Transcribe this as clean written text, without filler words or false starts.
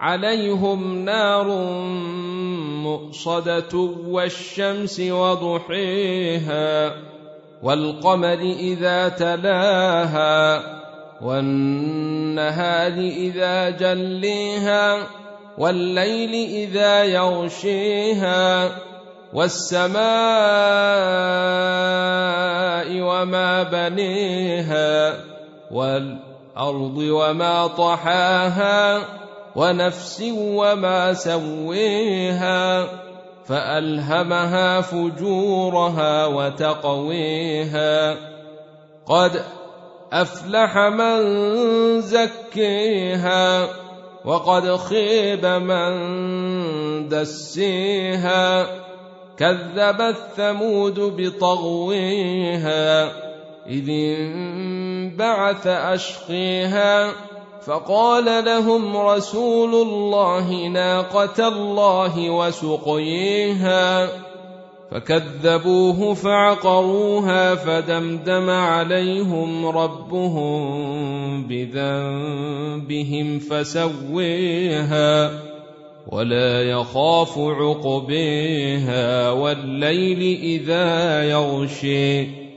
عليهم نار مؤصدة والشمس وضحيها والقمر إذا تلاها والنهار إذا جليها والليل إذا يغشيها والسماء وما بنيها والأرض وما طحاها ونفس وما سويها فألهمها فجورها وتقويها قد أفلح من زكيها وقد خاب من دسيها كذبت ثمود بطغويها إذ انبعث أشقيها فقال لهم رسول الله ناقة الله وسقيها فكذبوه فعقروها فدمدم عليهم ربهم بذنبهم فسويها ولا يخاف عقبيها والليل إذا يغشي